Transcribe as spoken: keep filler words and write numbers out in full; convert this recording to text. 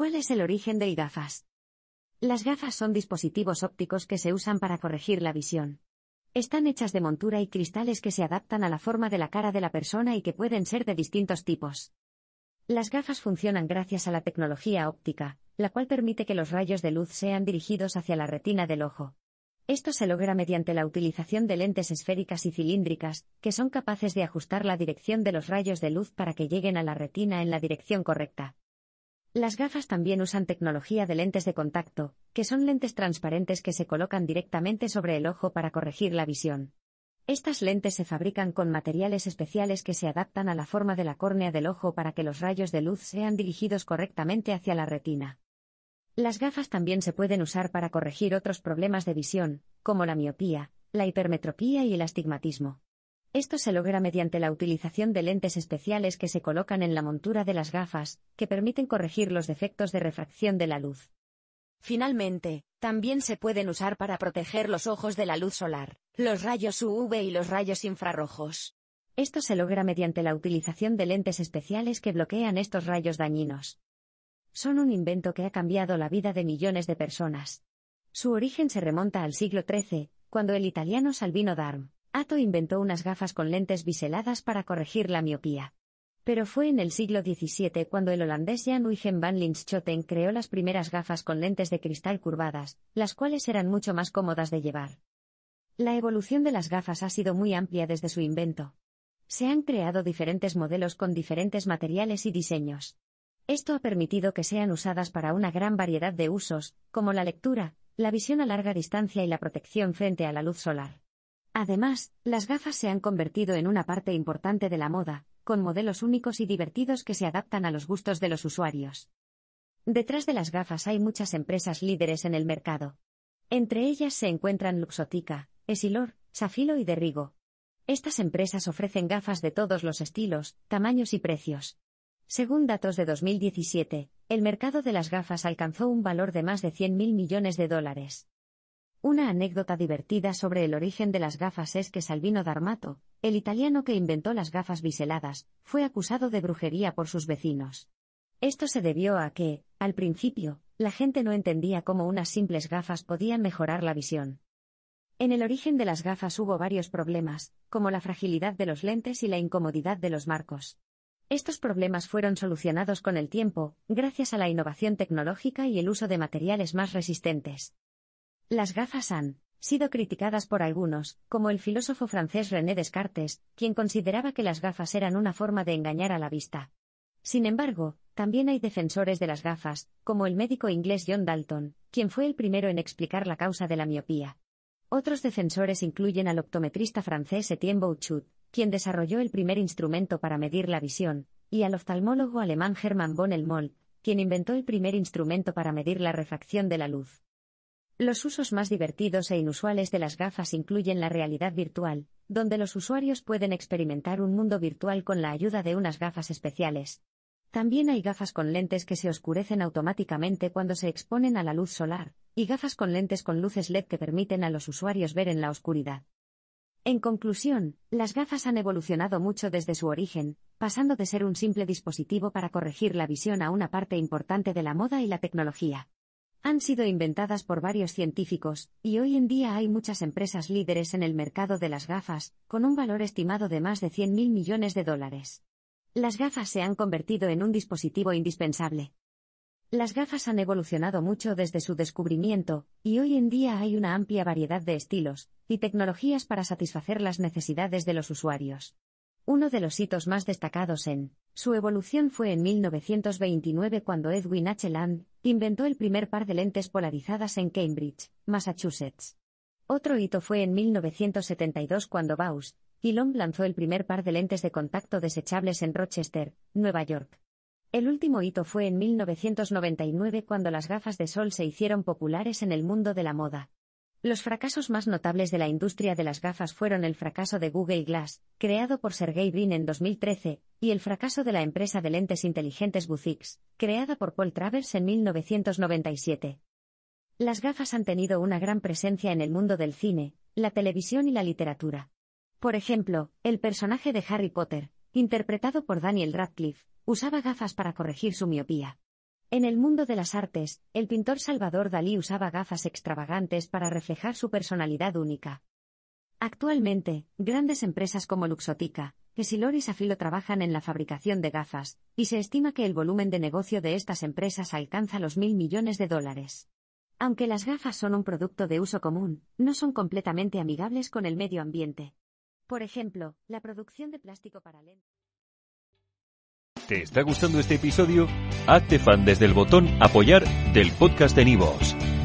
¿Cuál es el origen de las gafas? Las gafas son dispositivos ópticos que se usan para corregir la visión. Están hechas de montura y cristales que se adaptan a la forma de la cara de la persona y que pueden ser de distintos tipos. Las gafas funcionan gracias a la tecnología óptica, la cual permite que los rayos de luz sean dirigidos hacia la retina del ojo. Esto se logra mediante la utilización de lentes esféricas y cilíndricas, que son capaces de ajustar la dirección de los rayos de luz para que lleguen a la retina en la dirección correcta. Las gafas también usan tecnología de lentes de contacto, que son lentes transparentes que se colocan directamente sobre el ojo para corregir la visión. Estas lentes se fabrican con materiales especiales que se adaptan a la forma de la córnea del ojo para que los rayos de luz sean dirigidos correctamente hacia la retina. Las gafas también se pueden usar para corregir otros problemas de visión, como la miopía, la hipermetropía y el astigmatismo. Esto se logra mediante la utilización de lentes especiales que se colocan en la montura de las gafas, que permiten corregir los defectos de refracción de la luz. Finalmente, también se pueden usar para proteger los ojos de la luz solar, los rayos U V y los rayos infrarrojos. Esto se logra mediante la utilización de lentes especiales que bloquean estos rayos dañinos. Son un invento que ha cambiado la vida de millones de personas. Su origen se remonta al siglo trece, cuando el italiano Salvino D'Armato inventó unas gafas con lentes biseladas para corregir la miopía. Pero fue en el siglo diecisiete cuando el holandés Jan Huygen van Linschoten creó las primeras gafas con lentes de cristal curvadas, las cuales eran mucho más cómodas de llevar. La evolución de las gafas ha sido muy amplia desde su invento. Se han creado diferentes modelos con diferentes materiales y diseños. Esto ha permitido que sean usadas para una gran variedad de usos, como la lectura, la visión a larga distancia y la protección frente a la luz solar. Además, las gafas se han convertido en una parte importante de la moda, con modelos únicos y divertidos que se adaptan a los gustos de los usuarios. Detrás de las gafas hay muchas empresas líderes en el mercado. Entre ellas se encuentran Luxottica, Essilor, Safilo y De Rigo. Estas empresas ofrecen gafas de todos los estilos, tamaños y precios. Según datos de dos mil diecisiete, el mercado de las gafas alcanzó un valor de más de cien mil millones de dólares. Una anécdota divertida sobre el origen de las gafas es que Salvino D'Armato, el italiano que inventó las gafas biseladas, fue acusado de brujería por sus vecinos. Esto se debió a que, al principio, la gente no entendía cómo unas simples gafas podían mejorar la visión. En el origen de las gafas hubo varios problemas, como la fragilidad de los lentes y la incomodidad de los marcos. Estos problemas fueron solucionados con el tiempo, gracias a la innovación tecnológica y el uso de materiales más resistentes. Las gafas han sido criticadas por algunos, como el filósofo francés René Descartes, quien consideraba que las gafas eran una forma de engañar a la vista. Sin embargo, también hay defensores de las gafas, como el médico inglés John Dalton, quien fue el primero en explicar la causa de la miopía. Otros defensores incluyen al optometrista francés Etienne Bouchoud, quien desarrolló el primer instrumento para medir la visión, y al oftalmólogo alemán Hermann von Helmholtz, quien inventó el primer instrumento para medir la refracción de la luz. Los usos más divertidos e inusuales de las gafas incluyen la realidad virtual, donde los usuarios pueden experimentar un mundo virtual con la ayuda de unas gafas especiales. También hay gafas con lentes que se oscurecen automáticamente cuando se exponen a la luz solar, y gafas con lentes con luces L E D que permiten a los usuarios ver en la oscuridad. En conclusión, las gafas han evolucionado mucho desde su origen, pasando de ser un simple dispositivo para corregir la visión a una parte importante de la moda y la tecnología. Han sido inventadas por varios científicos, y hoy en día hay muchas empresas líderes en el mercado de las gafas, con un valor estimado de más de cien mil millones de dólares. Las gafas se han convertido en un dispositivo indispensable. Las gafas han evolucionado mucho desde su descubrimiento, y hoy en día hay una amplia variedad de estilos y tecnologías para satisfacer las necesidades de los usuarios. Uno de los hitos más destacados en su evolución fue en mil novecientos veintinueve cuando Edwin H. Land inventó el primer par de lentes polarizadas en Cambridge, Massachusetts. Otro hito fue en mil novecientos setenta y dos cuando Bausch y Lomb lanzó el primer par de lentes de contacto desechables en Rochester, Nueva York. El último hito fue en mil novecientos noventa y nueve cuando las gafas de sol se hicieron populares en el mundo de la moda. Los fracasos más notables de la industria de las gafas fueron el fracaso de Google Glass, creado por Sergey Brin en dos mil trece, y el fracaso de la empresa de lentes inteligentes Vuzix, creada por Paul Travers en mil novecientos noventa y siete. Las gafas han tenido una gran presencia en el mundo del cine, la televisión y la literatura. Por ejemplo, el personaje de Harry Potter, interpretado por Daniel Radcliffe, usaba gafas para corregir su miopía. En el mundo de las artes, el pintor Salvador Dalí usaba gafas extravagantes para reflejar su personalidad única. Actualmente, grandes empresas como Luxottica, Essilor y Safilo trabajan en la fabricación de gafas, y se estima que el volumen de negocio de estas empresas alcanza los mil millones de dólares. Aunque las gafas son un producto de uso común, no son completamente amigables con el medio ambiente. Por ejemplo, la producción de plástico para lentes. ¿Te está gustando este episodio? Hazte fan desde el botón Apoyar del podcast de iVoox.